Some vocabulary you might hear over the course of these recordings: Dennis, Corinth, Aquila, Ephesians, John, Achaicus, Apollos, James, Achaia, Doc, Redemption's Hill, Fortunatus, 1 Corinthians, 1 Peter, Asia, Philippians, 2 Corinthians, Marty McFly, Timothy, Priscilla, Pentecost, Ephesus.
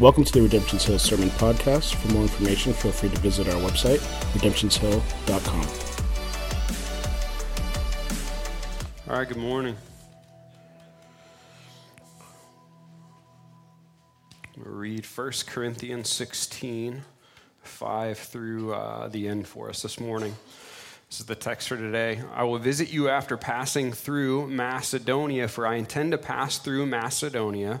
Welcome to the Redemption's Hill Sermon Podcast. For more information, feel free to visit our website, redemptionshill.com. All right, good morning. We'll read 1 Corinthians 16, 5 through the end for us this morning. This is the text for today. I will visit you after passing through Macedonia, for I intend to pass through Macedonia,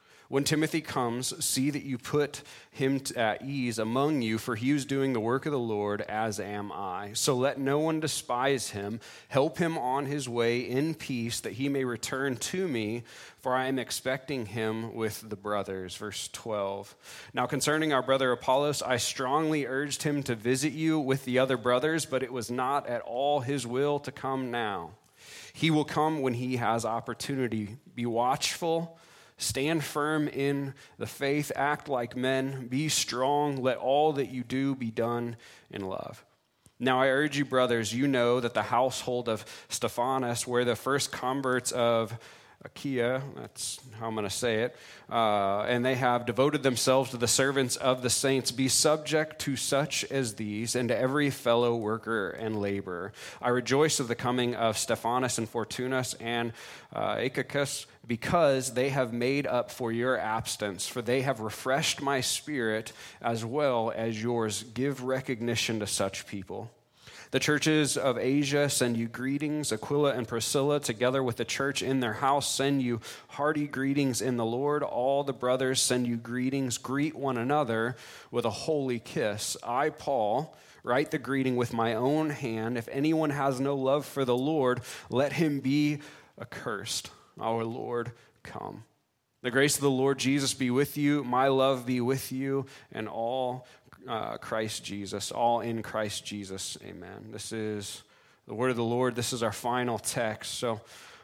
When Timothy comes, see that you put him at ease among you, for he is doing the work of the Lord, as am I. So let no one despise him. Help him on his way in peace, that he may return to me, for I am expecting him with the brothers. Verse 12. Now concerning our brother Apollos, I strongly urged him to visit you with the other brothers, but it was not at all his will to come now. He will come when he has opportunity. Be watchful. Stand firm in the faith, act like men, be strong, let all that you do be done in love. Now I urge you, brothers, you know that the household of Stephanas were the first converts of Achaia, that's how I'm going to say it, and they have devoted themselves to the servants of the saints. Be subject to such as these and to every fellow worker and laborer. I rejoice of the coming of Stephanas and Fortunatus and Achaicus, because they have made up for your absence, for they have refreshed my spirit as well as yours. Give recognition to such people. The churches of Asia send you greetings. Aquila and Priscilla, together with the church in their house, send you hearty greetings in the Lord. All the brothers send you greetings. Greet one another with a holy kiss. I, Paul, write the greeting with my own hand. If anyone has no love for the Lord, let him be accursed. Our Lord, come. The grace of the Lord Jesus be with you. My love be with you, and all Christ Jesus, all in Christ Jesus. Amen. This is the word of the Lord. This is our final text. So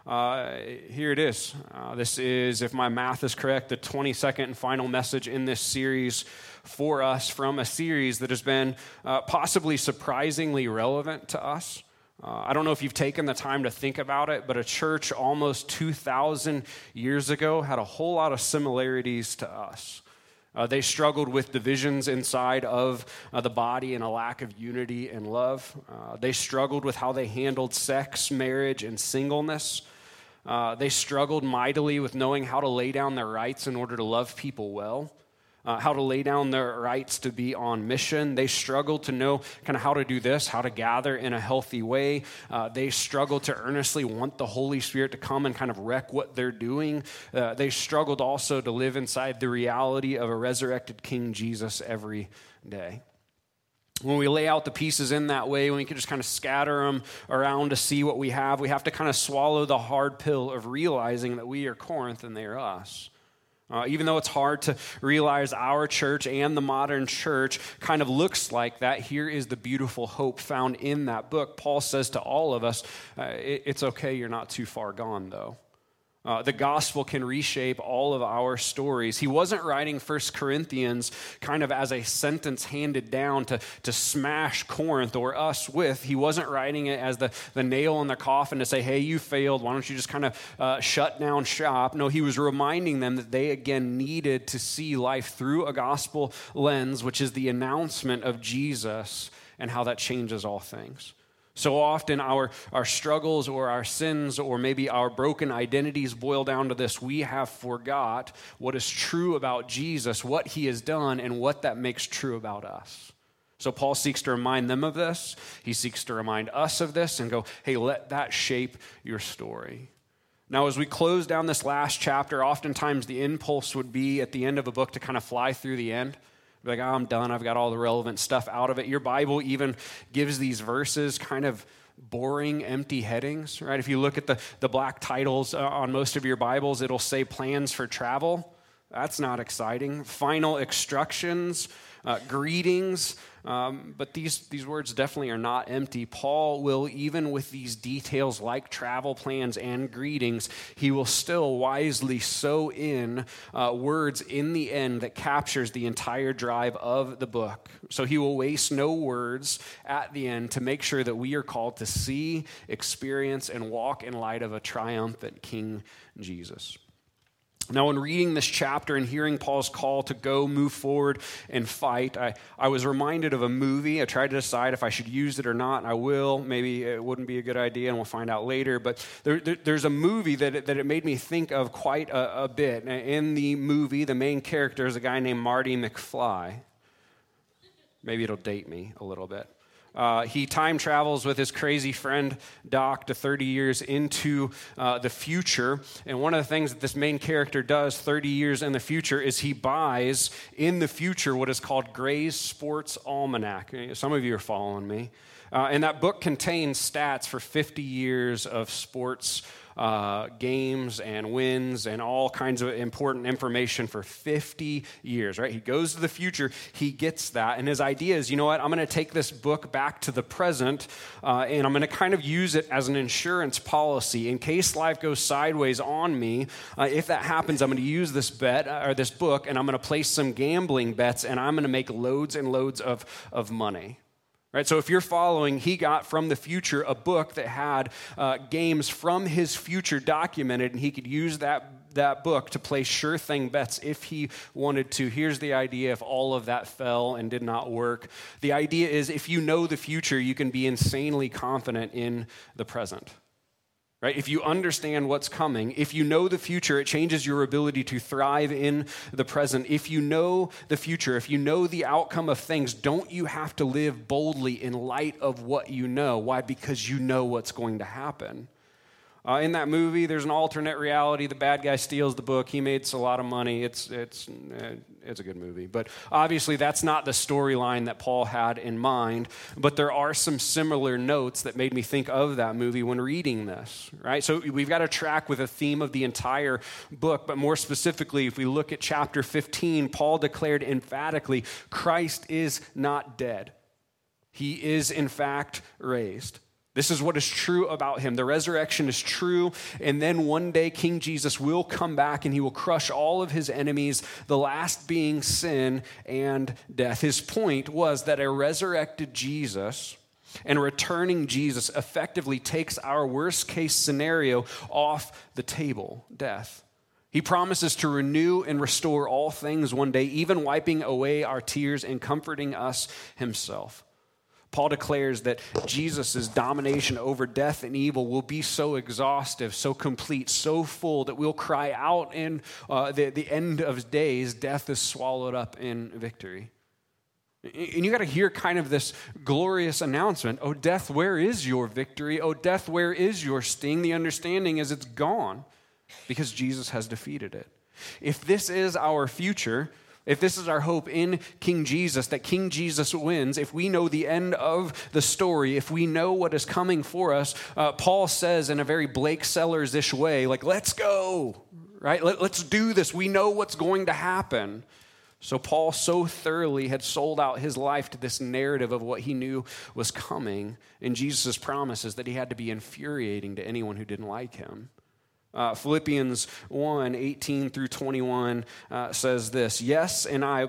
here it is. This is, if my math is correct, the 22nd and final message in this series for us, from a series that has been possibly surprisingly relevant to us. I don't know if you've taken the time to think about it, but a church almost 2,000 years ago had a whole lot of similarities to us. They struggled with divisions inside of the body and a lack of unity and love. They struggled with how they handled sex, marriage, and singleness. They struggled mightily with knowing how to lay down their rights in order to love people well. How to lay down their rights to be on mission. They struggled to know kind of how to do this, how to gather in a healthy way. They struggled to earnestly want the Holy Spirit to come and kind of wreck what they're doing. They struggled also to live inside the reality of a resurrected King Jesus every day. When we lay out the pieces in that way, when we can just kind of scatter them around to see what we have to kind of swallow the hard pill of realizing that we are Corinth and they are us. Even though it's hard to realize our church and the modern church kind of looks like that, here is the beautiful hope found in that book. Paul says to all of us, it's okay, you're not too far gone, though. The gospel can reshape all of our stories. He wasn't writing 1 Corinthians kind of as a sentence handed down to smash Corinth or us with. He wasn't writing it as the nail in the coffin to say, hey, you failed. Why don't you just kind of shut down shop? No, he was reminding them that they again needed to see life through a gospel lens, which is the announcement of Jesus and how that changes all things. So often our struggles or our sins or maybe our broken identities boil down to this: we have forgot what is true about Jesus, what he has done, and what that makes true about us. So Paul seeks to remind them of this. He seeks to remind us of this and go, hey, let that shape your story. Now, as we close down this last chapter, oftentimes the impulse would be at the end of a book to kind of fly through the end. Like, oh, I'm done. I've got all the relevant stuff out of it. Your Bible even gives these verses kind of boring, empty headings, right? If you look at the black titles on most of your Bibles, it'll say plans for travel. That's not exciting. Final instructions, greetings. But these words definitely are not empty. Paul will, even with these details like travel plans and greetings, he will still wisely sew in words in the end that captures the entire drive of the book. So he will waste no words at the end to make sure that we are called to see, experience, and walk in light of a triumphant King Jesus. Now, in reading this chapter and hearing Paul's call to go, move forward, and fight, I was reminded of a movie. I tried to decide if I should use it or not, and I will. Maybe it wouldn't be a good idea, and we'll find out later. But there's a movie that it made me think of quite a bit. In the movie, the main character is a guy named Marty McFly. Maybe it'll date me a little bit. He time travels with his crazy friend, Doc, to 30 years into the future. And one of the things that this main character does 30 years in the future is he buys in the future what is called Gray's Sports Almanac. Some of you are following me. And that book contains stats for 50 years of sports games and wins and all kinds of important information for 50 years, right? He goes to the future, he gets that, and his idea is, you know what, I'm going to take this book back to the present, and I'm going to kind of use it as an insurance policy. In case life goes sideways on me, if that happens, I'm going to use this this book, and I'm going to place some gambling bets, and I'm going to make loads and loads of money. Right, so if you're following, he got from the future a book that had games from his future documented, and he could use that book to play sure thing bets if he wanted to. Here's the idea if all of that fell and did not work. The idea is if you know the future, you can be insanely confident in the present. Right? If you understand what's coming, if you know the future, it changes your ability to thrive in the present. If you know the future, if you know the outcome of things, don't you have to live boldly in light of what you know? Why? Because you know what's going to happen. In that movie, there's an alternate reality. The bad guy steals the book. He makes a lot of money. It's a good movie. But obviously, that's not the storyline that Paul had in mind. But there are some similar notes that made me think of that movie when reading this, right? So we've got to track with a theme of the entire book. But more specifically, if we look at chapter 15, Paul declared emphatically, Christ is not dead. He is, in fact, raised. This is what is true about him. The resurrection is true, and then one day King Jesus will come back and he will crush all of his enemies, the last being sin and death. His point was that a resurrected Jesus and returning Jesus effectively takes our worst case scenario off the table, death. He promises to renew and restore all things one day, even wiping away our tears and comforting us himself. Paul declares that Jesus' domination over death and evil will be so exhaustive, so complete, so full that we'll cry out in the end of days, death is swallowed up in victory. And you got to hear kind of this glorious announcement, oh, death, where is your victory? Oh, death, where is your sting? The understanding is it's gone because Jesus has defeated it. If this is our future, if this is our hope in King Jesus, that King Jesus wins, if we know the end of the story, if we know what is coming for us, Paul says in a very Blake Sellers-ish way, like, let's go, right? Let's do this. We know what's going to happen. So Paul so thoroughly had sold out his life to this narrative of what he knew was coming in Jesus' promises that he had to be infuriating to anyone who didn't like him. Philippians 1:18-21 says this,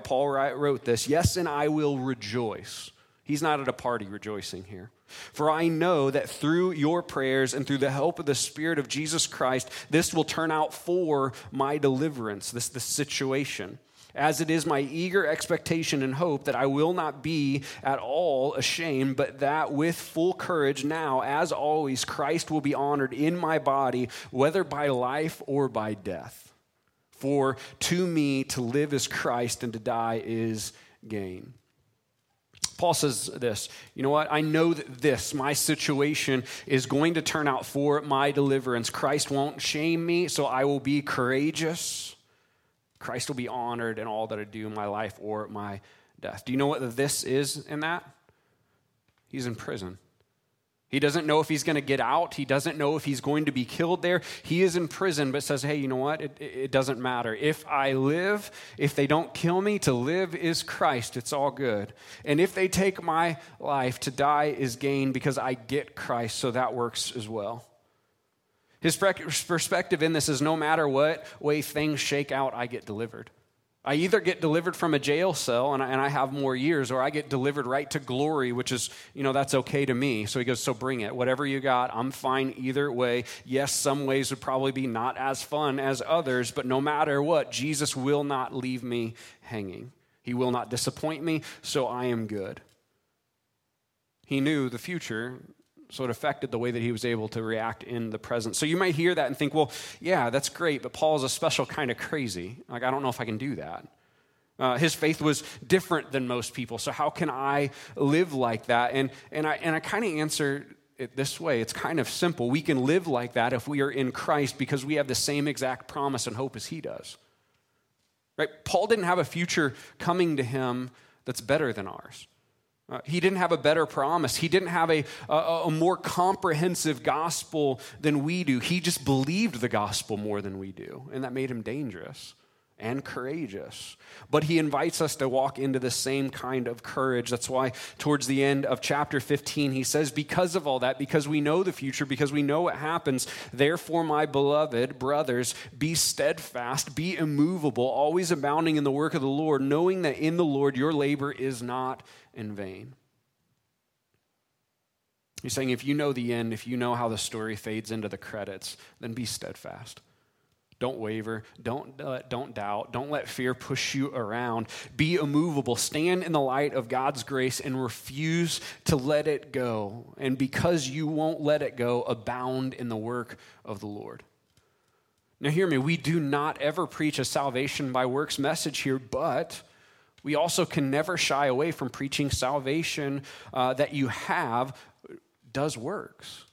Paul wrote this, and I will rejoice. He's not at a party rejoicing here. For I know that through your prayers and through the help of the Spirit of Jesus Christ, this will turn out for my deliverance, this situation. As it is my eager expectation and hope that I will not be at all ashamed, but that with full courage now, as always, Christ will be honored in my body, whether by life or by death. For to me, to live is Christ and to die is gain. Paul says this, you know what? I know that this, my situation, is going to turn out for my deliverance. Christ won't shame me, so I will be courageous. Christ will be honored in all that I do, my life or my death. Do you know what this is in that? He's in prison. He doesn't know if he's going to get out. He doesn't know if he's going to be killed there. He is in prison, but says, hey, you know what? It doesn't matter. If I live, if they don't kill me, to live is Christ. It's all good. And if they take my life, to die is gain because I get Christ, so that works as well. His perspective in this is no matter what way things shake out, I get delivered. I either get delivered from a jail cell and I have more years, or I get delivered right to glory, which is, you know, that's okay to me. So he goes, so bring it. Whatever you got, I'm fine either way. Yes, some ways would probably be not as fun as others, but no matter what, Jesus will not leave me hanging. He will not disappoint me, so I am good. He knew the future, so it affected the way that he was able to react in the present. So you might hear that and think, well, yeah, that's great, but Paul's a special kind of crazy. Like, I don't know if I can do that. His faith was different than most people, so how can I live like that? And I kind of answer it this way. It's kind of simple. We can live like that if we are in Christ because we have the same exact promise and hope as he does. Right? Paul didn't have a future coming to him that's better than ours. He didn't have a better promise. He didn't have a more comprehensive gospel than we do. He just believed the gospel more than we do, and that made him dangerous and courageous. But he invites us to walk into the same kind of courage. That's why towards the end of chapter 15, he says, because of all that, because we know the future, because we know what happens, therefore, my beloved brothers, be steadfast, be immovable, always abounding in the work of the Lord, knowing that in the Lord your labor is not in vain. He's saying, if you know the end, if you know how the story fades into the credits, then be steadfast. Don't waver, don't doubt, don't let fear push you around. Be immovable, stand in the light of God's grace and refuse to let it go. And because you won't let it go, abound in the work of the Lord. Now hear me, we do not ever preach a salvation by works message here, but we also can never shy away from preaching salvation that you have does works.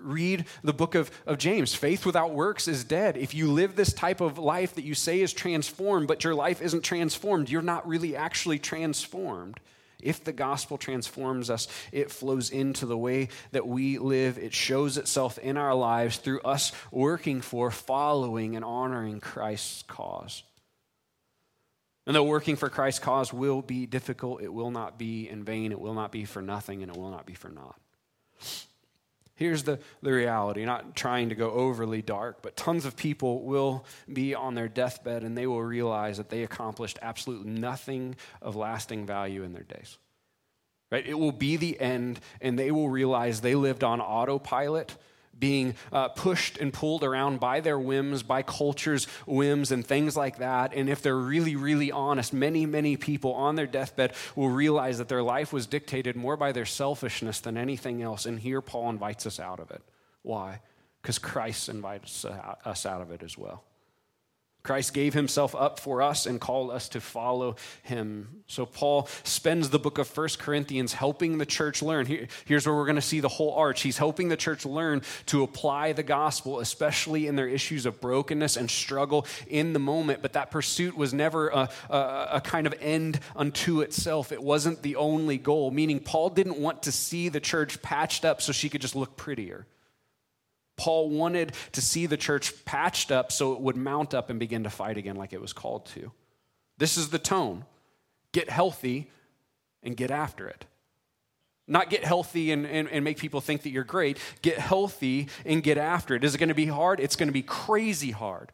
Read the book of James. Faith without works is dead. If you live this type of life that you say is transformed, but your life isn't transformed, you're not really actually transformed. If the gospel transforms us, it flows into the way that we live. It shows itself in our lives through us working for, following, and honoring Christ's cause. And though working for Christ's cause will be difficult, it will not be in vain, it will not be for nothing, and it will not be for naught. Here's the reality, not trying to go overly dark, but tons of people will be on their deathbed and they will realize that they accomplished absolutely nothing of lasting value in their days. Right? It will be the end and they will realize they lived on autopilot, being pushed and pulled around by their whims, by culture's whims and things like that. And if they're really, really honest, many, many people on their deathbed will realize that their life was dictated more by their selfishness than anything else. And here Paul invites us out of it. Why? Because Christ invites us out of it as well. Christ gave himself up for us and called us to follow him. So Paul spends the book of 1 Corinthians helping the church learn. Here's where we're going to see the whole arch. He's helping the church learn to apply the gospel, especially in their issues of brokenness and struggle in the moment. But that pursuit was never a kind of end unto itself. It wasn't the only goal, meaning Paul didn't want to see the church patched up so she could just look prettier. Paul wanted to see the church patched up so it would mount up and begin to fight again like it was called to. This is the tone. Get healthy and get after it. Not get healthy and make people think that you're great. Get healthy and get after it. Is it going to be hard? It's going to be crazy hard.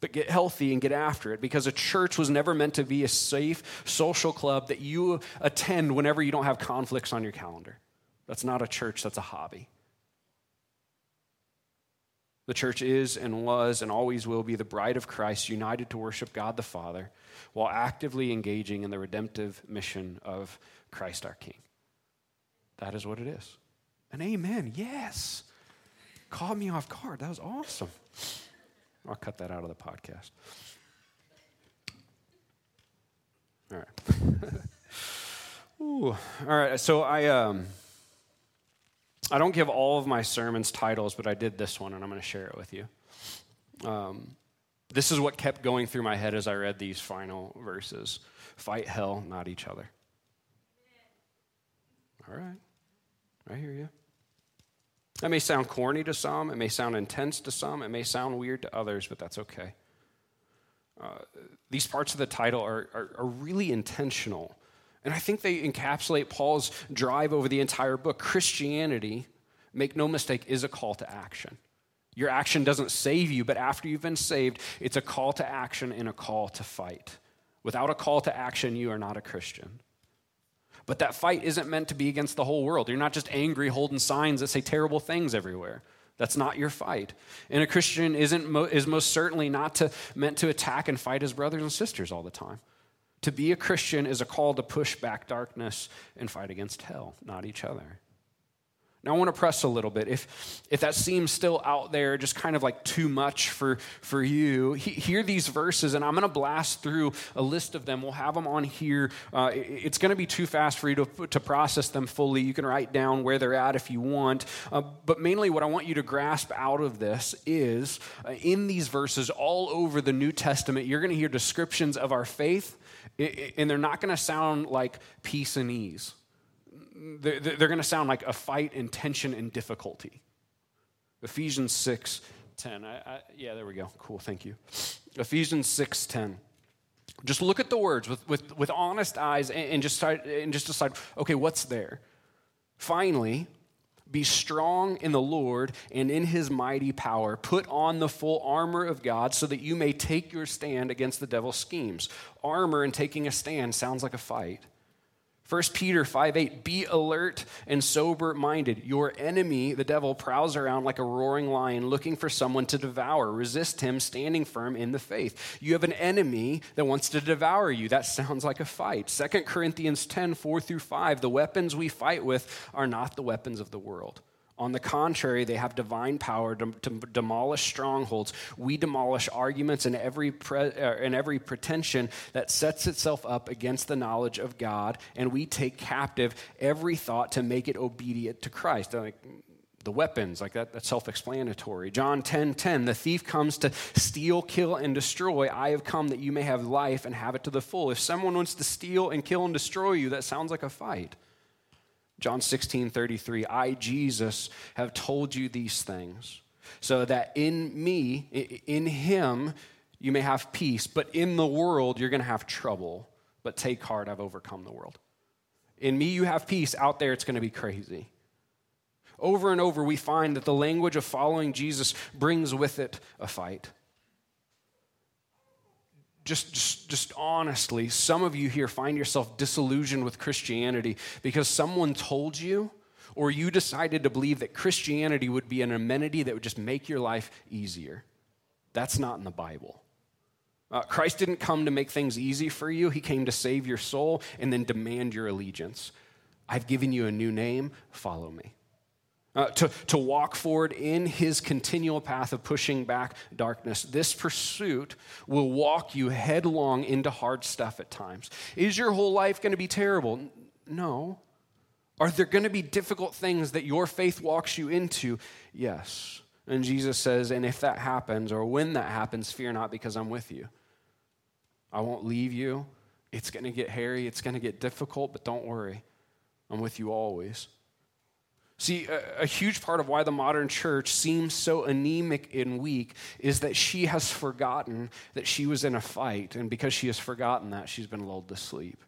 But get healthy and get after it, because a church was never meant to be a safe social club that you attend whenever you don't have conflicts on your calendar. That's not a church, that's a hobby. The church is and was and always will be the bride of Christ, united to worship God the Father, while actively engaging in the redemptive mission of Christ our King. That is what it is. And amen, yes. Caught me off guard. That was awesome. I'll cut that out of the podcast. All right. Ooh. All right, so I don't give all of my sermons titles, but I did this one, and I'm going to share it with you. This is what kept going through my head as I read these final verses. Fight hell, not each other. All right. I hear you. That may sound corny to some, it may sound intense to some, it may sound weird to others, but that's okay. These parts of the title are really intentional, and I think they encapsulate Paul's drive over the entire book. Christianity, make no mistake, is a call to action. Your action doesn't save you, but after you've been saved, it's a call to action and a call to fight. Without a call to action, you are not a Christian. But that fight isn't meant to be against the whole world. You're not just angry holding signs that say terrible things everywhere. That's not your fight. And a Christian is most certainly not meant to attack and fight his brothers and sisters all the time. To be a Christian is a call to push back darkness and fight against hell, not each other. Now, I want to press a little bit. If that seems still out there, just kind of like too much for you, hear these verses, and I'm going to blast through a list of them. We'll have them on here. It's going to be too fast for you to process them fully. You can write down where they're at if you want. But mainly what I want you to grasp out of this is in these verses all over the New Testament, you're going to hear descriptions of our faith, and they're not going to sound like peace and ease. They're going to sound like a fight and tension and difficulty. Ephesians 6:10. Yeah, there we go. Cool, thank you. Ephesians 6:10. Just look at the words with honest eyes and just decide, okay, what's there? Finally, be strong in the Lord and in his mighty power. Put on the full armor of God so that you may take your stand against the devil's schemes. Armor and taking a stand sounds like a fight. 1 Peter 5:8, be alert and sober-minded. Your enemy, the devil, prowls around like a roaring lion looking for someone to devour. Resist him, standing firm in the faith. You have an enemy that wants to devour you. That sounds like a fight. 2 Corinthians 10:4-5, the weapons we fight with are not the weapons of the world. On the contrary, they have divine power to demolish strongholds. We demolish arguments and every pretension that sets itself up against the knowledge of God, and we take captive every thought to make it obedient to Christ. The weapons, that's self-explanatory. John 10:10, the thief comes to steal, kill, and destroy. I have come that you may have life and have it to the full. If someone wants to steal and kill and destroy you, that sounds like a fight. John 16:33, I, Jesus, have told you these things so that in me, in him, you may have peace, but in the world, you're going to have trouble, but take heart, I've overcome the world. In me, you have peace. Out there, it's going to be crazy. Over and over, we find that the language of following Jesus brings with it a fight. Just honestly, some of you here find yourself disillusioned with Christianity because someone told you or you decided to believe that Christianity would be an amenity that would just make your life easier. That's not in the Bible. Christ didn't come to make things easy for you. He came to save your soul and then demand your allegiance. I've given you a new name. Follow me. To walk forward in his continual path of pushing back darkness. This pursuit will walk you headlong into hard stuff at times. Is your whole life going to be terrible? No. Are there going to be difficult things that your faith walks you into? Yes. And Jesus says, and if that happens, or when that happens, fear not because I'm with you. I won't leave you. It's going to get hairy. It's going to get difficult, but don't worry. I'm with you always. See, a huge part of why the modern church seems so anemic and weak is that she has forgotten that she was in a fight, and because she has forgotten that, she's been lulled to sleep.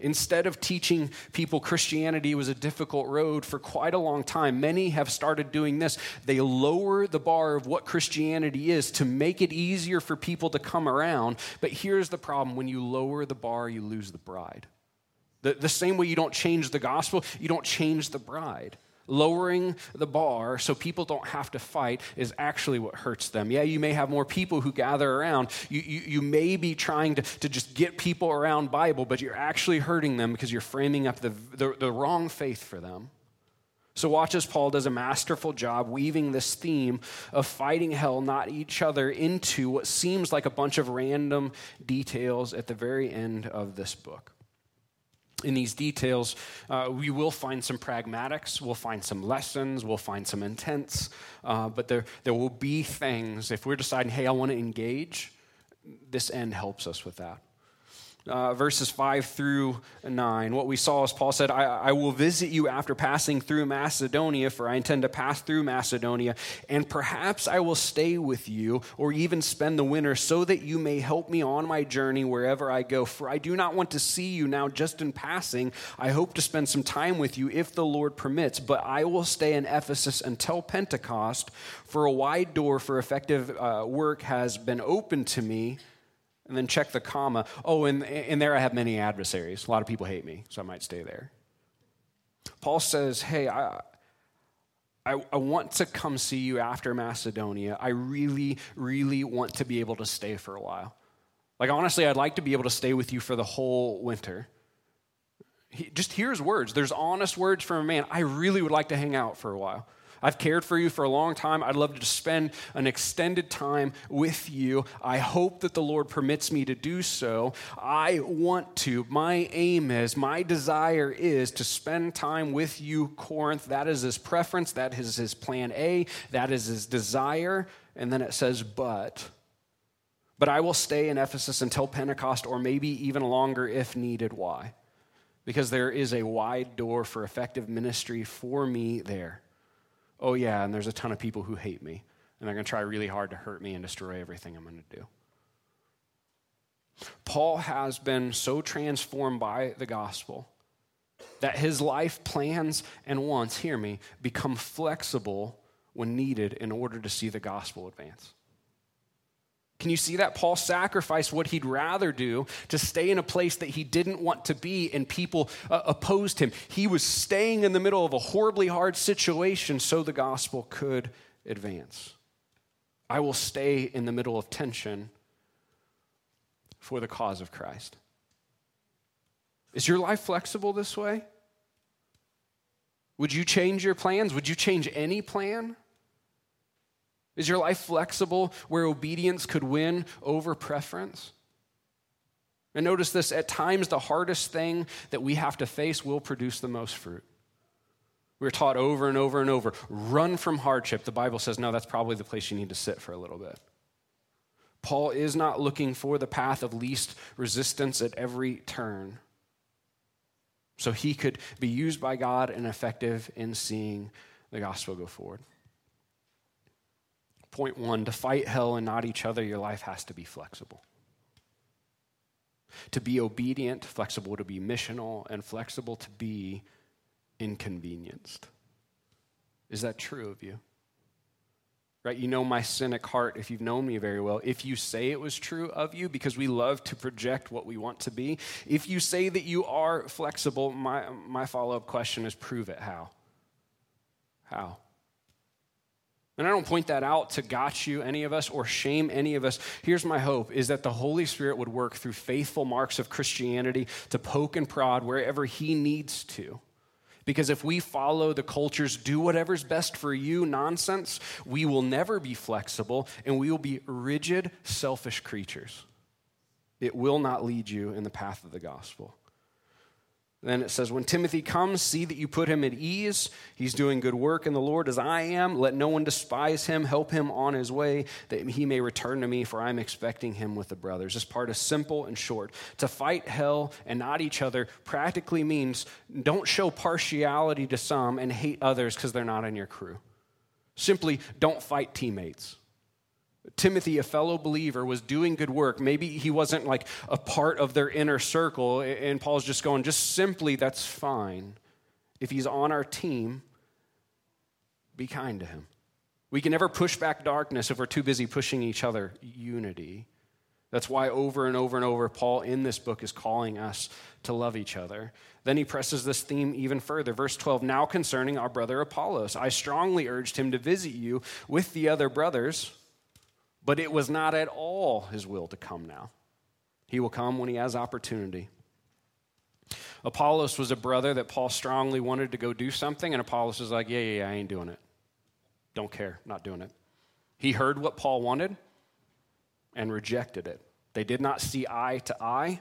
Instead of teaching people Christianity was a difficult road for quite a long time, many have started doing this. They lower the bar of what Christianity is to make it easier for people to come around, but here's the problem. When you lower the bar, you lose the bride. The same way you don't change the gospel, you don't change the bride. Lowering the bar so people don't have to fight is actually what hurts them. Yeah, you may have more people who gather around. You may be trying to just get people around Bible, but you're actually hurting them because you're framing up the wrong faith for them. So watch as Paul does a masterful job weaving this theme of fighting hell, not each other, into what seems like a bunch of random details at the very end of this book. In these details, we will find some pragmatics, we'll find some lessons, we'll find some intents, but there will be things. If we're deciding, hey, I want to engage, this end helps us with that. verses 5 through 9. What we saw is Paul said, I will visit you after passing through Macedonia, for I intend to pass through Macedonia, and perhaps I will stay with you or even spend the winter so that you may help me on my journey wherever I go. For I do not want to see you now just in passing. I hope to spend some time with you if the Lord permits, but I will stay in Ephesus until Pentecost, for a wide door for effective work has been opened to me. And then check the comma. Oh, and there I have many adversaries. A lot of people hate me, so I might stay there. Paul says, hey, I want to come see you after Macedonia. I really, really want to be able to stay for a while. Like, honestly, I'd like to be able to stay with you for the whole winter. Just hear his words. There's honest words from a man. I really would like to hang out for a while. I've cared for you for a long time. I'd love to spend an extended time with you. I hope that the Lord permits me to do so. I want to. My aim is, my desire is to spend time with you, Corinth. That is his preference. That is his plan A. That is his desire. And then it says, but I will stay in Ephesus until Pentecost, or maybe even longer if needed. Why? Because there is a wide door for effective ministry for me there. Oh yeah, and there's a ton of people who hate me, and they're going to try really hard to hurt me and destroy everything I'm going to do. Paul has been so transformed by the gospel that his life plans and wants, hear me, become flexible when needed in order to see the gospel advance. Can you see that? Paul sacrificed what he'd rather do to stay in a place that he didn't want to be, and people opposed him. He was staying in the middle of a horribly hard situation so the gospel could advance. I will stay in the middle of tension for the cause of Christ. Is your life flexible this way? Would you change your plans? Would you change any plan? Is your life flexible where obedience could win over preference? And notice this, at times the hardest thing that we have to face will produce the most fruit. We're taught over and over and over, run from hardship. The Bible says, no, that's probably the place you need to sit for a little bit. Paul is not looking for the path of least resistance at every turn, so he could be used by God and effective in seeing the gospel go forward. Point one, to fight hell and not each other, your life has to be flexible. To be obedient, flexible, to be missional, and flexible to be inconvenienced. Is that true of you? Right? You know my cynic heart, if you've known me very well. If you say it was true of you, because we love to project what we want to be, if you say that you are flexible, my follow-up question is, prove it. How? How? And I don't point that out to got you, any of us, or shame any of us. Here's my hope, is that the Holy Spirit would work through faithful marks of Christianity to poke and prod wherever he needs to. Because if we follow the culture's do whatever's best for you nonsense, we will never be flexible, and we will be rigid, selfish creatures. It will not lead you in the path of the gospel. Then it says, when Timothy comes, see that you put him at ease. He's doing good work in the Lord as I am. Let no one despise him. Help him on his way that he may return to me, for I'm expecting him with the brothers. This part is simple and short. To fight hell and not each other practically means don't show partiality to some and hate others because they're not in your crew. Simply don't fight teammates. Timothy, a fellow believer, was doing good work. Maybe he wasn't like a part of their inner circle, and Paul's just going, just simply, that's fine. If he's on our team, be kind to him. We can never push back darkness if we're too busy pushing each other unity. That's why over and over and over, Paul in this book is calling us to love each other. Then he presses this theme even further. Verse 12, now concerning our brother Apollos, I strongly urged him to visit you with the other brothers, but it was not at all his will to come now. He will come when he has opportunity. Apollos was a brother that Paul strongly wanted to go do something, and Apollos was like, yeah, I ain't doing it. Don't care, not doing it. He heard what Paul wanted and rejected it. They did not see eye to eye,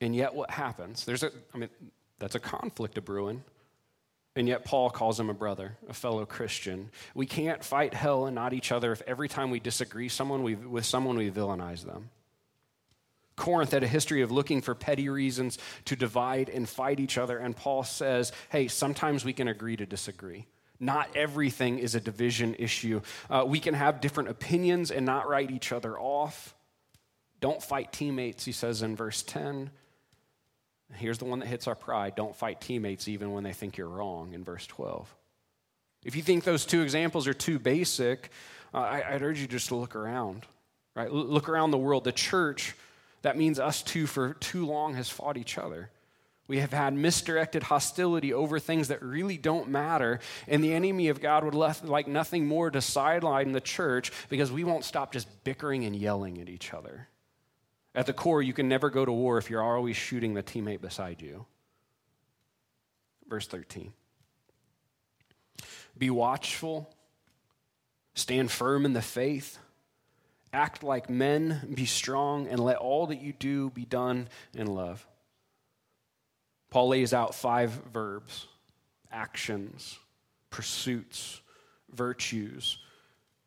and yet what happens? That's a conflict a brewing. And yet Paul calls him a brother, a fellow Christian. We can't fight hell and not each other if every time we disagree with someone, we villainize them. Corinth had a history of looking for petty reasons to divide and fight each other. And Paul says, hey, sometimes we can agree to disagree. Not everything is a division issue. We can have different opinions and not write each other off. Don't fight teammates, he says in verse 10. Here's the one that hits our pride. Don't fight teammates even when they think you're wrong in verse 12. If you think those two examples are too basic, I'd urge you just to look around, right? Look around the world. The church, that means us too, for too long has fought each other. We have had misdirected hostility over things that really don't matter, and the enemy of God would like nothing more to sideline the church because we won't stop just bickering and yelling at each other. At the core, you can never go to war if you're always shooting the teammate beside you. Verse 13. Be watchful, stand firm in the faith, act like men, be strong, and let all that you do be done in love. Paul lays out 5 verbs: actions, pursuits, virtues,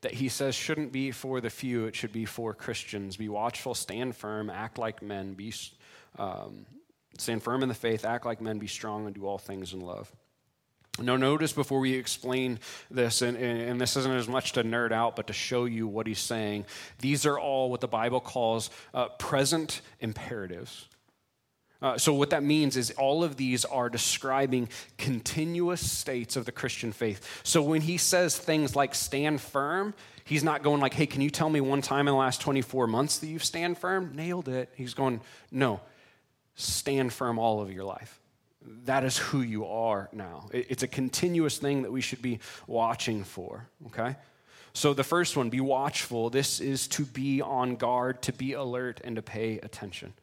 that he says shouldn't be for the few, it should be for Christians. Be watchful, stand firm, act like men, stand firm in the faith, act like men, be strong, and do all things in love. Now notice before we explain this, and this isn't as much to nerd out, but to show you what he's saying, these are all what the Bible calls present imperatives. So what that means is all of these are describing continuous states of the Christian faith. So when he says things like stand firm, he's not going like, hey, can you tell me one time in the last 24 months that you've stand firm? Nailed it. He's going, no, stand firm all of your life. That is who you are now. It's a continuous thing that we should be watching for, okay? So the first one, be watchful. This is to be on guard, to be alert, and to pay attention.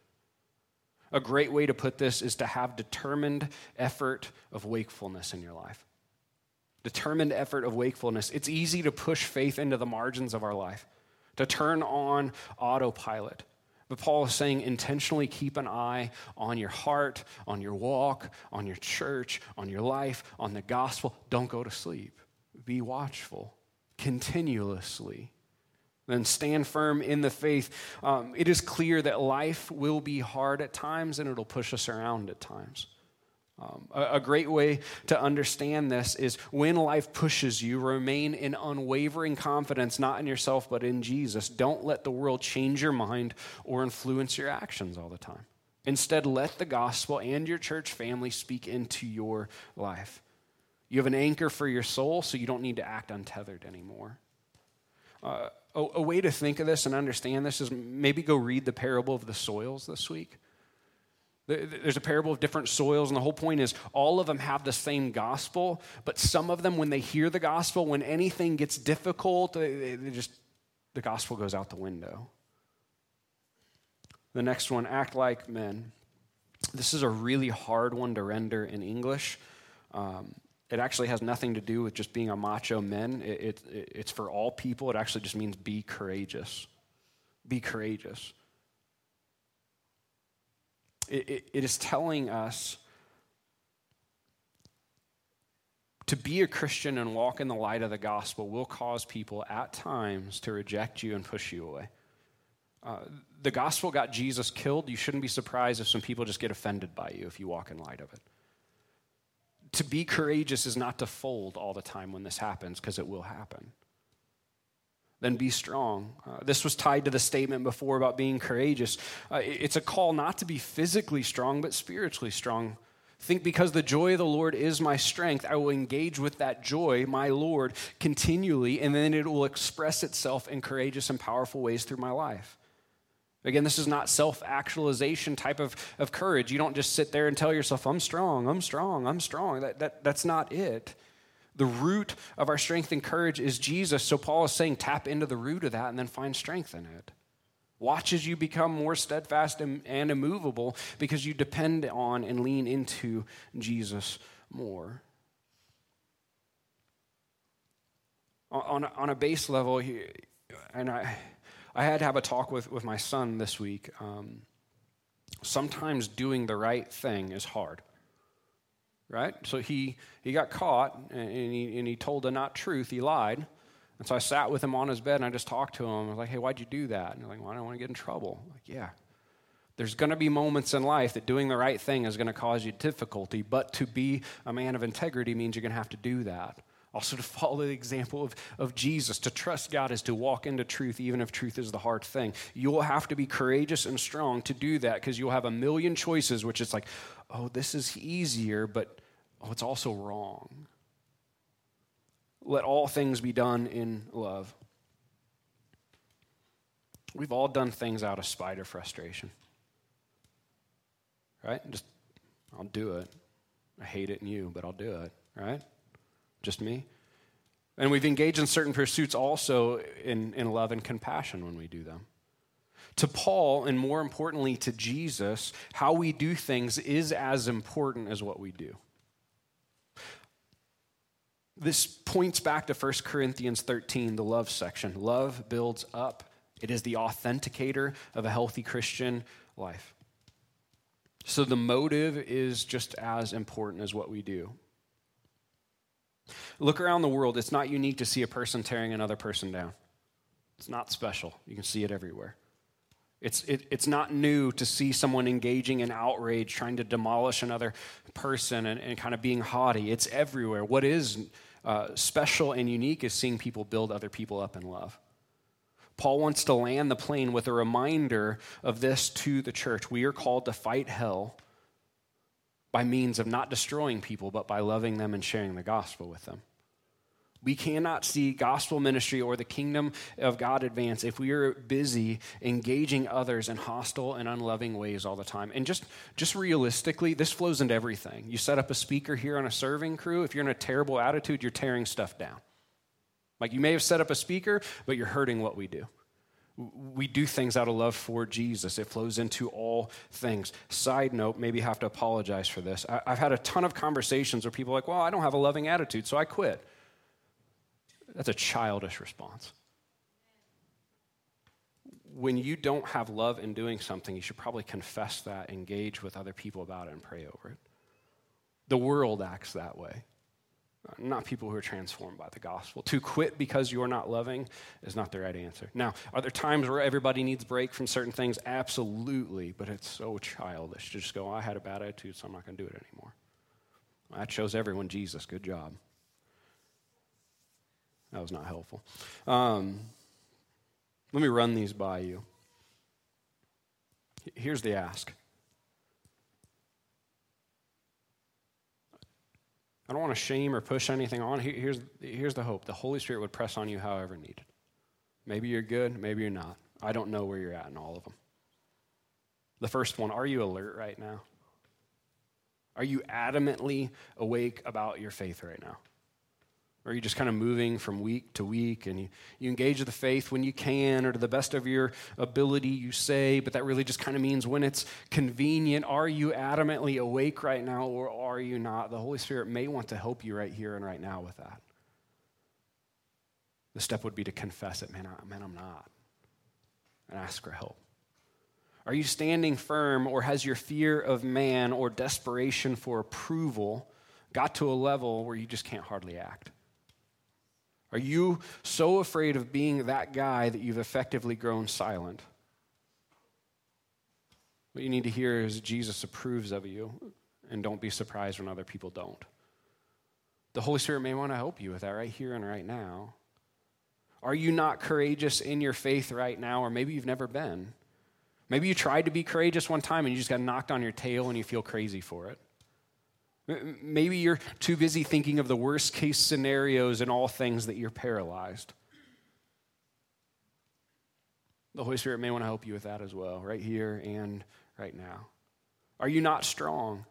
A great way to put this is to have determined effort of wakefulness in your life. Determined effort of wakefulness. It's easy to push faith into the margins of our life, to turn on autopilot. But Paul is saying intentionally keep an eye on your heart, on your walk, on your church, on your life, on the gospel. Don't go to sleep. Be watchful continuously. Then stand firm in the faith. It is clear that life will be hard at times and it'll push us around at times. A great way to understand this is when life pushes you, remain in unwavering confidence, not in yourself, but in Jesus. Don't let the world change your mind or influence your actions all the time. Instead, let the gospel and your church family speak into your life. You have an anchor for your soul, so you don't need to act untethered anymore. A way to think of this and understand this is maybe go read the parable of the soils this week. There's a parable of different soils, and the whole point is all of them have the same gospel, but some of them, when they hear the gospel, when anything gets difficult, the gospel goes out the window. The next one, act like men. This is a really hard one to render in English. It actually has nothing to do with just being a macho man. It's for all people. It actually just means be courageous. Be courageous. It is telling us to be a Christian and walk in the light of the gospel will cause people at times to reject you and push you away. The gospel got Jesus killed. You shouldn't be surprised if some people just get offended by you if you walk in light of it. To be courageous is not to fold all the time when this happens, because it will happen. Then be strong. This was tied to the statement before about being courageous. It's a call not to be physically strong, but spiritually strong. Think, because the joy of the Lord is my strength, I will engage with that joy, my Lord, continually, and then it will express itself in courageous and powerful ways through my life. Again, this is not self-actualization type of courage. You don't just sit there and tell yourself, I'm strong, I'm strong, I'm strong. That's not it. The root of our strength and courage is Jesus. So Paul is saying tap into the root of that and then find strength in it. Watch as you become more steadfast and immovable because you depend on and lean into Jesus more. On a base level, I had to have a talk with my son this week. Sometimes doing the right thing is hard, right? So he got caught, and he told the not truth. He lied. And so I sat with him on his bed, and I just talked to him. I was like, hey, why'd you do that? And he's like, well, I don't want to get in trouble. I'm like, yeah. There's going to be moments in life that doing the right thing is going to cause you difficulty, but to be a man of integrity means you're going to have to do that. Also, to follow the example of Jesus, to trust God is to walk into truth, even if truth is the hard thing. You'll have to be courageous and strong to do that because you'll have a million choices, which is like, oh, this is easier, but oh, it's also wrong. Let all things be done in love. We've all done things out of spite or frustration. Right? Just, I'll do it. I hate it in you, but I'll do it. Right? Just me. And we've engaged in certain pursuits also in love and compassion when we do them. To Paul, and more importantly to Jesus, how we do things is as important as what we do. This points back to 1 Corinthians 13, the love section. Love builds up. It is the authenticator of a healthy Christian life. So the motive is just as important as what we do. Look around the world. It's not unique to see a person tearing another person down. It's not special. You can see it everywhere. It's not new to see someone engaging in outrage, trying to demolish another person and kind of being haughty. It's everywhere. What is special and unique is seeing people build other people up in love. Paul wants to land the plane with a reminder of this to the church. We are called to fight hell by means of not destroying people, but by loving them and sharing the gospel with them. We cannot see gospel ministry or the kingdom of God advance if we are busy engaging others in hostile and unloving ways all the time. And just realistically, this flows into everything. You set up a speaker here on a serving crew. If you're in a terrible attitude, you're tearing stuff down. Like you may have set up a speaker, but you're hurting what we do. We do things out of love for Jesus. It flows into all things. Side note, maybe have to apologize for this. I've had a ton of conversations where people are like, well, I don't have a loving attitude, so I quit. That's a childish response. When you don't have love in doing something, you should probably confess that, engage with other people about it, and pray over it. The world acts that way, not people who are transformed by the gospel. To quit because you're not loving is not the right answer. Now, are there times where everybody needs a break from certain things? Absolutely, but it's so childish to just go, I had a bad attitude, so I'm not going to do it anymore. I chose everyone Jesus. Good job. That was not helpful. Let me run these by you. Here's the ask. I don't want to shame or push anything on. Here's the hope. The Holy Spirit would press on you however needed. Maybe you're good, maybe you're not. I don't know where you're at in all of them. The first one, are you alert right now? Are you adamantly awake about your faith right now? Or are you just kind of moving from week to week and you engage the faith when you can or to the best of your ability you say, but that really just kind of means when it's convenient. Are you adamantly awake right now or are you not? The Holy Spirit may want to help you right here and right now with that. The step would be to confess it, man, I'm not, and ask for help. Are you standing firm or has your fear of man or desperation for approval got to a level where you just can't hardly act? Are you so afraid of being that guy that you've effectively grown silent? What you need to hear is Jesus approves of you, and don't be surprised when other people don't. The Holy Spirit may want to help you with that right here and right now. Are you not courageous in your faith right now, or maybe you've never been? Maybe you tried to be courageous one time, and you just got knocked on your tail, and you feel crazy for it. Maybe you're too busy thinking of the worst case scenarios and all things that you're paralyzed. The Holy Spirit may want to help you with that as well, right here and right now. Are you not strong?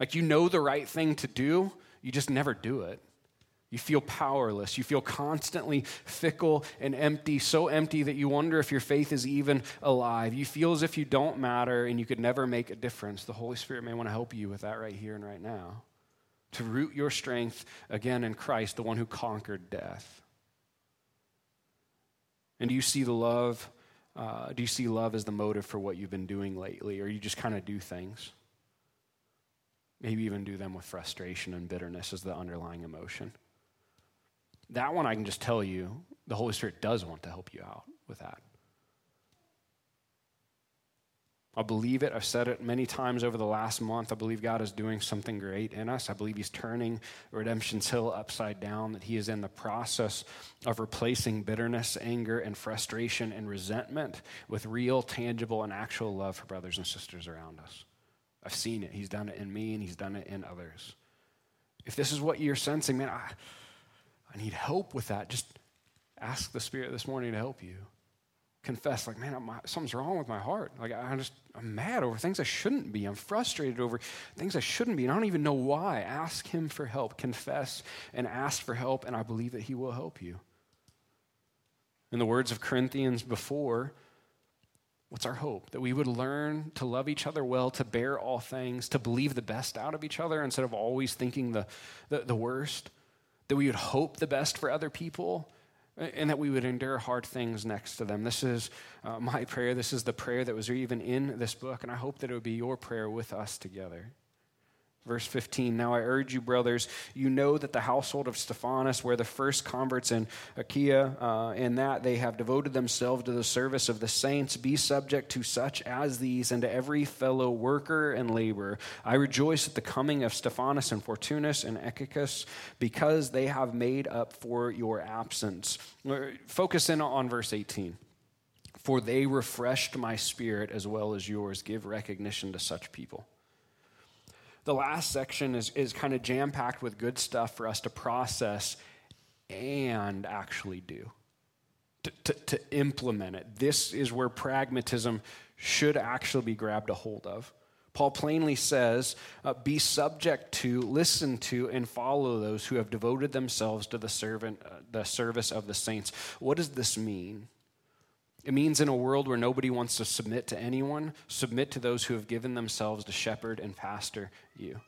Like you know the right thing to do, you just never do it. You feel powerless. You feel constantly fickle and empty, so empty that you wonder if your faith is even alive. You feel as if you don't matter and you could never make a difference. The Holy Spirit may want to help you with that right here and right now, to root your strength again in Christ, the one who conquered death. And do you see the love? Do you see love as the motive for what you've been doing lately, or you just kind of do things? Maybe even do them with frustration and bitterness as the underlying emotion. That one, I can just tell you, the Holy Spirit does want to help you out with that. I believe it. I've said it many times over the last month. I believe God is doing something great in us. I believe he's turning Redemption's Hill upside down, that he is in the process of replacing bitterness, anger, and frustration and resentment with real, tangible, and actual love for brothers and sisters around us. I've seen it. He's done it in me, and he's done it in others. If this is what you're sensing, man, I need help with that. Just ask the Spirit this morning to help you. Confess, like, man, something's wrong with my heart. Like, I'm mad over things I shouldn't be. I'm frustrated over things I shouldn't be, and I don't even know why. Ask him for help. Confess and ask for help, and I believe that he will help you. In the words of Corinthians before, what's our hope? That we would learn to love each other well, to bear all things, to believe the best out of each other instead of always thinking the worst, that we would hope the best for other people, and that we would endure hard things next to them. This is my prayer. This is the prayer that was even in this book, and I hope that it would be your prayer with us together. Verse 15, now I urge you, brothers, you know that the household of Stephanas were the first converts in Achaia, and that they have devoted themselves to the service of the saints. Be subject to such as these and to every fellow worker and laborer. I rejoice at the coming of Stephanas and Fortunatus and Achaicus, because they have made up for your absence. Focus in on verse 18. For they refreshed my spirit as well as yours. Give recognition to such people. The last section is kind of jam-packed with good stuff for us to process and actually do, to implement it. This is where pragmatism should actually be grabbed a hold of. Paul plainly says, be subject to, listen to, and follow those who have devoted themselves to the service of the saints. What does this mean? It means in a world where nobody wants to submit to anyone, submit to those who have given themselves to shepherd and pastor you.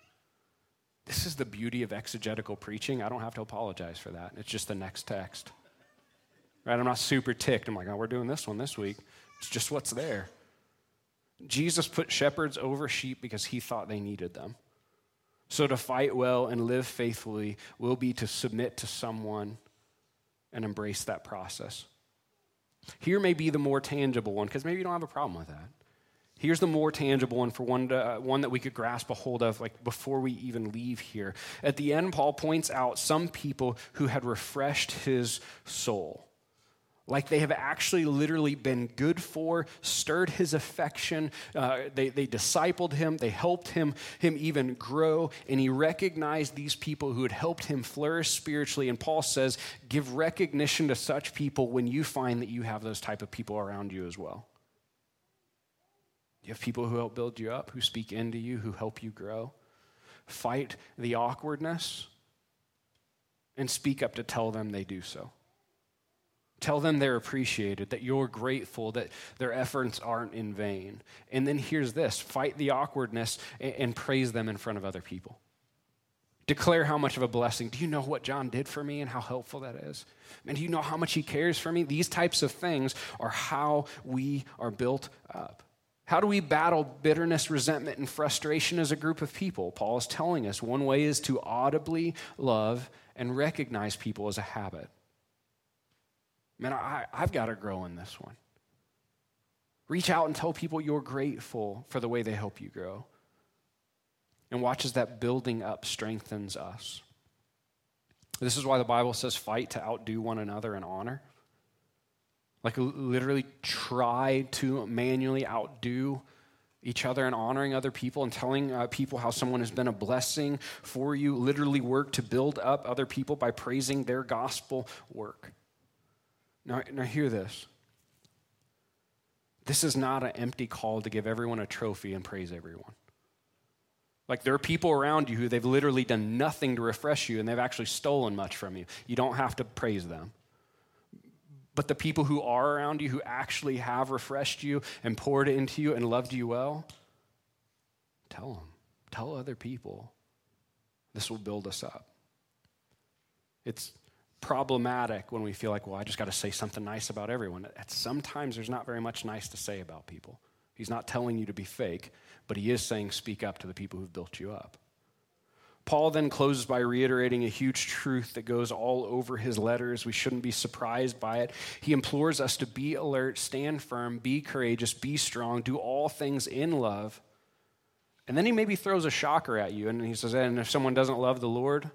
This is the beauty of exegetical preaching. I don't have to apologize for that. It's just the next text. Right? I'm not super ticked. I'm like, oh, we're doing this one this week. It's just what's there. Jesus put shepherds over sheep because he thought they needed them. So to fight well and live faithfully will be to submit to someone and embrace that process. Here may be the more tangible one, because maybe you don't have a problem with that. Here's the more tangible one for one that we could grasp a hold of, like before we even leave here. At the end, Paul points out some people who had refreshed his soul. Like they have actually literally been good for, stirred his affection, they discipled him, they helped him even grow, and he recognized these people who had helped him flourish spiritually, and Paul says, give recognition to such people when you find that you have those type of people around you as well. You have people who help build you up, who speak into you, who help you grow. Fight the awkwardness, and speak up to tell them they do so. Tell them they're appreciated, that you're grateful, that their efforts aren't in vain. And then here's this, fight the awkwardness and praise them in front of other people. Declare how much of a blessing. Do you know what John did for me and how helpful that is? And do you know how much he cares for me? These types of things are how we are built up. How do we battle bitterness, resentment, and frustration as a group of people? Paul is telling us one way is to audibly love and recognize people as a habit. Man, I've got to grow in this one. Reach out and tell people you're grateful for the way they help you grow. And watch as that building up strengthens us. This is why the Bible says fight to outdo one another in honor. Like literally try to manually outdo each other and honoring other people and telling people how someone has been a blessing for you. Literally work to build up other people by praising their gospel work. Now hear this. This is not an empty call to give everyone a trophy and praise everyone. Like there are people around you who they've literally done nothing to refresh you and they've actually stolen much from you. You don't have to praise them. But the people who are around you who actually have refreshed you and poured into you and loved you well, tell them. Tell other people. This will build us up. It's problematic when we feel like, well, I just got to say something nice about everyone. Sometimes there's not very much nice to say about people. He's not telling you to be fake, but he is saying speak up to the people who've built you up. Paul then closes by reiterating a huge truth that goes all over his letters. We shouldn't be surprised by it. He implores us to be alert, stand firm, be courageous, be strong, do all things in love. And then he maybe throws a shocker at you, and he says, and if someone doesn't love the Lord,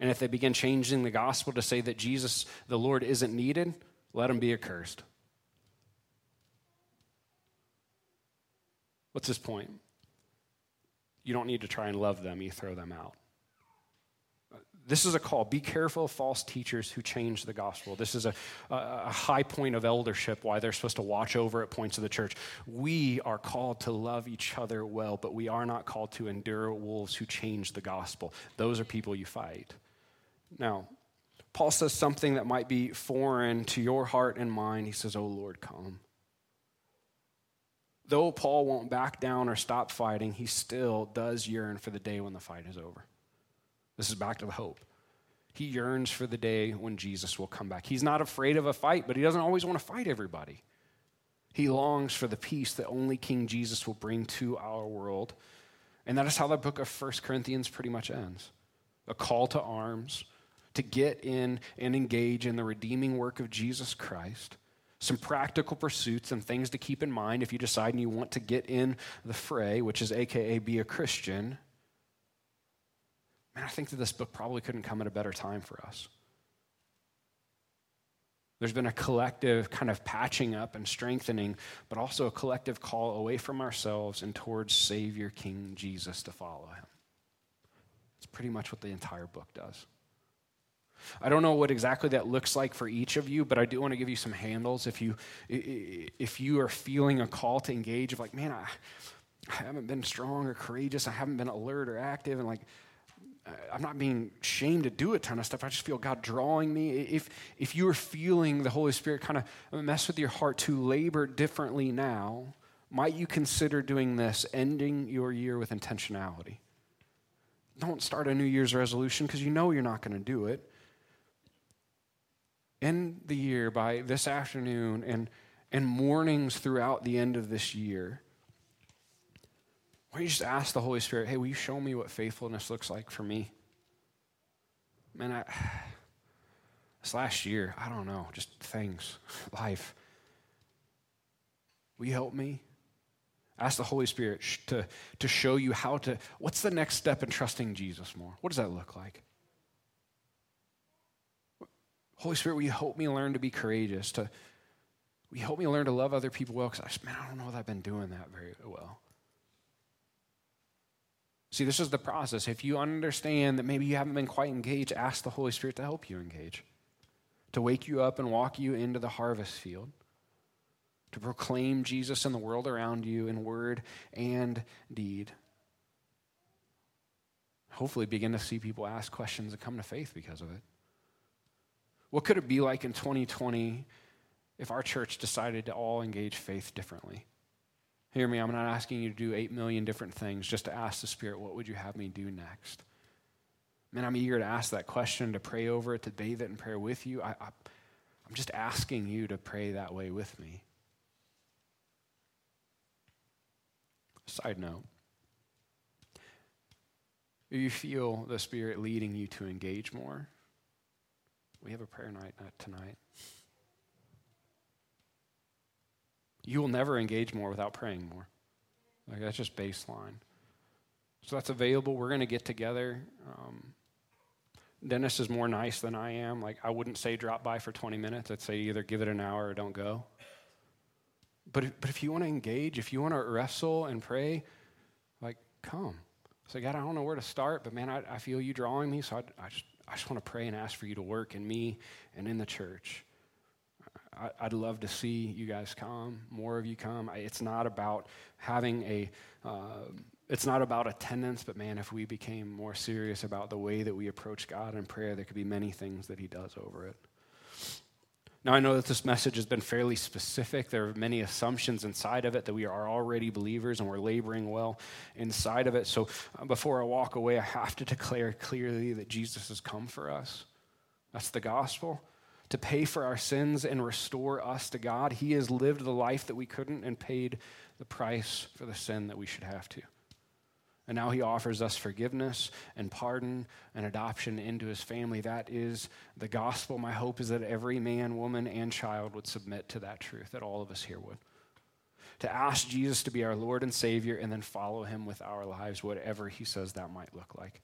and if they begin changing the gospel to say that Jesus, the Lord, isn't needed, let them be accursed. What's his point? You don't need to try and love them. You throw them out. This is a call. Be careful of false teachers who change the gospel. This is a high point of eldership, why they're supposed to watch over at points of the church. We are called to love each other well, but we are not called to endure wolves who change the gospel. Those are people you fight. Now, Paul says something that might be foreign to your heart and mind. He says, "Oh Lord, come." Though Paul won't back down or stop fighting, he still does yearn for the day when the fight is over. This is back to the hope. He yearns for the day when Jesus will come back. He's not afraid of a fight, but he doesn't always want to fight everybody. He longs for the peace that only King Jesus will bring to our world. And that is how the book of 1 Corinthians pretty much ends. A call to arms, to get in and engage in the redeeming work of Jesus Christ. Some practical pursuits and things to keep in mind if you decide and you want to get in the fray, which is AKA be a Christian. Man, I think that this book probably couldn't come at a better time for us. There's been a collective kind of patching up and strengthening, but also a collective call away from ourselves and towards Savior King Jesus to follow him. It's pretty much what the entire book does. I don't know what exactly that looks like for each of you, but I do want to give you some handles. If you are feeling a call to engage of like, man, I haven't been strong or courageous, I haven't been alert or active, and like, I'm not being shamed to do a ton of stuff. I just feel God drawing me. If you are feeling the Holy Spirit kind of mess with your heart to labor differently now, might you consider doing this, ending your year with intentionality? Don't start a New Year's resolution because you know you're not going to do it. End the year by this afternoon and mornings throughout the end of this year. Why don't you just ask the Holy Spirit, hey, will you show me what faithfulness looks like for me? Man, this last year, I don't know, just things, life. Will you help me? Ask the Holy Spirit to show you how to, what's the next step in trusting Jesus more? What does that look like? Holy Spirit, will you help me learn to be courageous? Will you help me learn to love other people well? Because I don't know if I've been doing that very well. See, this is the process. If you understand that maybe you haven't been quite engaged, ask the Holy Spirit to help you engage, to wake you up and walk you into the harvest field, to proclaim Jesus in the world around you in word and deed. Hopefully begin to see people ask questions and come to faith because of it. What could it be like in 2020 if our church decided to all engage faith differently? Hear me, I'm not asking you to do 8 million different things, just to ask the Spirit, what would you have me do next? Man, I'm eager to ask that question, to pray over it, to bathe it in prayer with you. I'm just asking you to pray that way with me. Side note, if you feel the Spirit leading you to engage more, we have a prayer night tonight. You will never engage more without praying more. Like, that's just baseline. So that's available. We're going to get together. Dennis is more nice than I am. Like, I wouldn't say drop by for 20 minutes. I'd say either give it an hour or don't go. But if you want to engage, if you want to wrestle and pray, like, come. Say, God, I don't know where to start, but man, I feel you drawing me, so I just want to pray and ask for you to work in me and in the church. I'd love to see you guys come, more of you come. It's not about having it's not about attendance, but man, if we became more serious about the way that we approach God in prayer, there could be many things that he does over it. Now, I know that this message has been fairly specific. There are many assumptions inside of it that we are already believers and we're laboring well inside of it. So before I walk away, I have to declare clearly that Jesus has come for us. That's the gospel. To pay for our sins and restore us to God. He has lived the life that we couldn't and paid the price for the sin that we should have to. And now he offers us forgiveness and pardon and adoption into his family. That is the gospel. My hope is that every man, woman, and child would submit to that truth, that all of us here would. To ask Jesus to be our Lord and Savior and then follow him with our lives, whatever he says that might look like.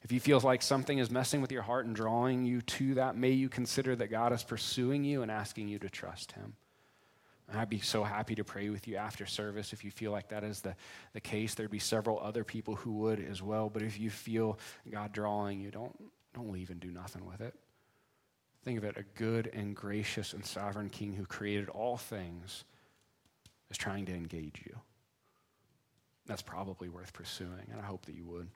If you feel like something is messing with your heart and drawing you to that, may you consider that God is pursuing you and asking you to trust him. And I'd be so happy to pray with you after service if you feel like that is the case. There'd be several other people who would as well. But if you feel God drawing you, don't leave and do nothing with it. Think of it, a good and gracious and sovereign King who created all things is trying to engage you. That's probably worth pursuing, and I hope that you would.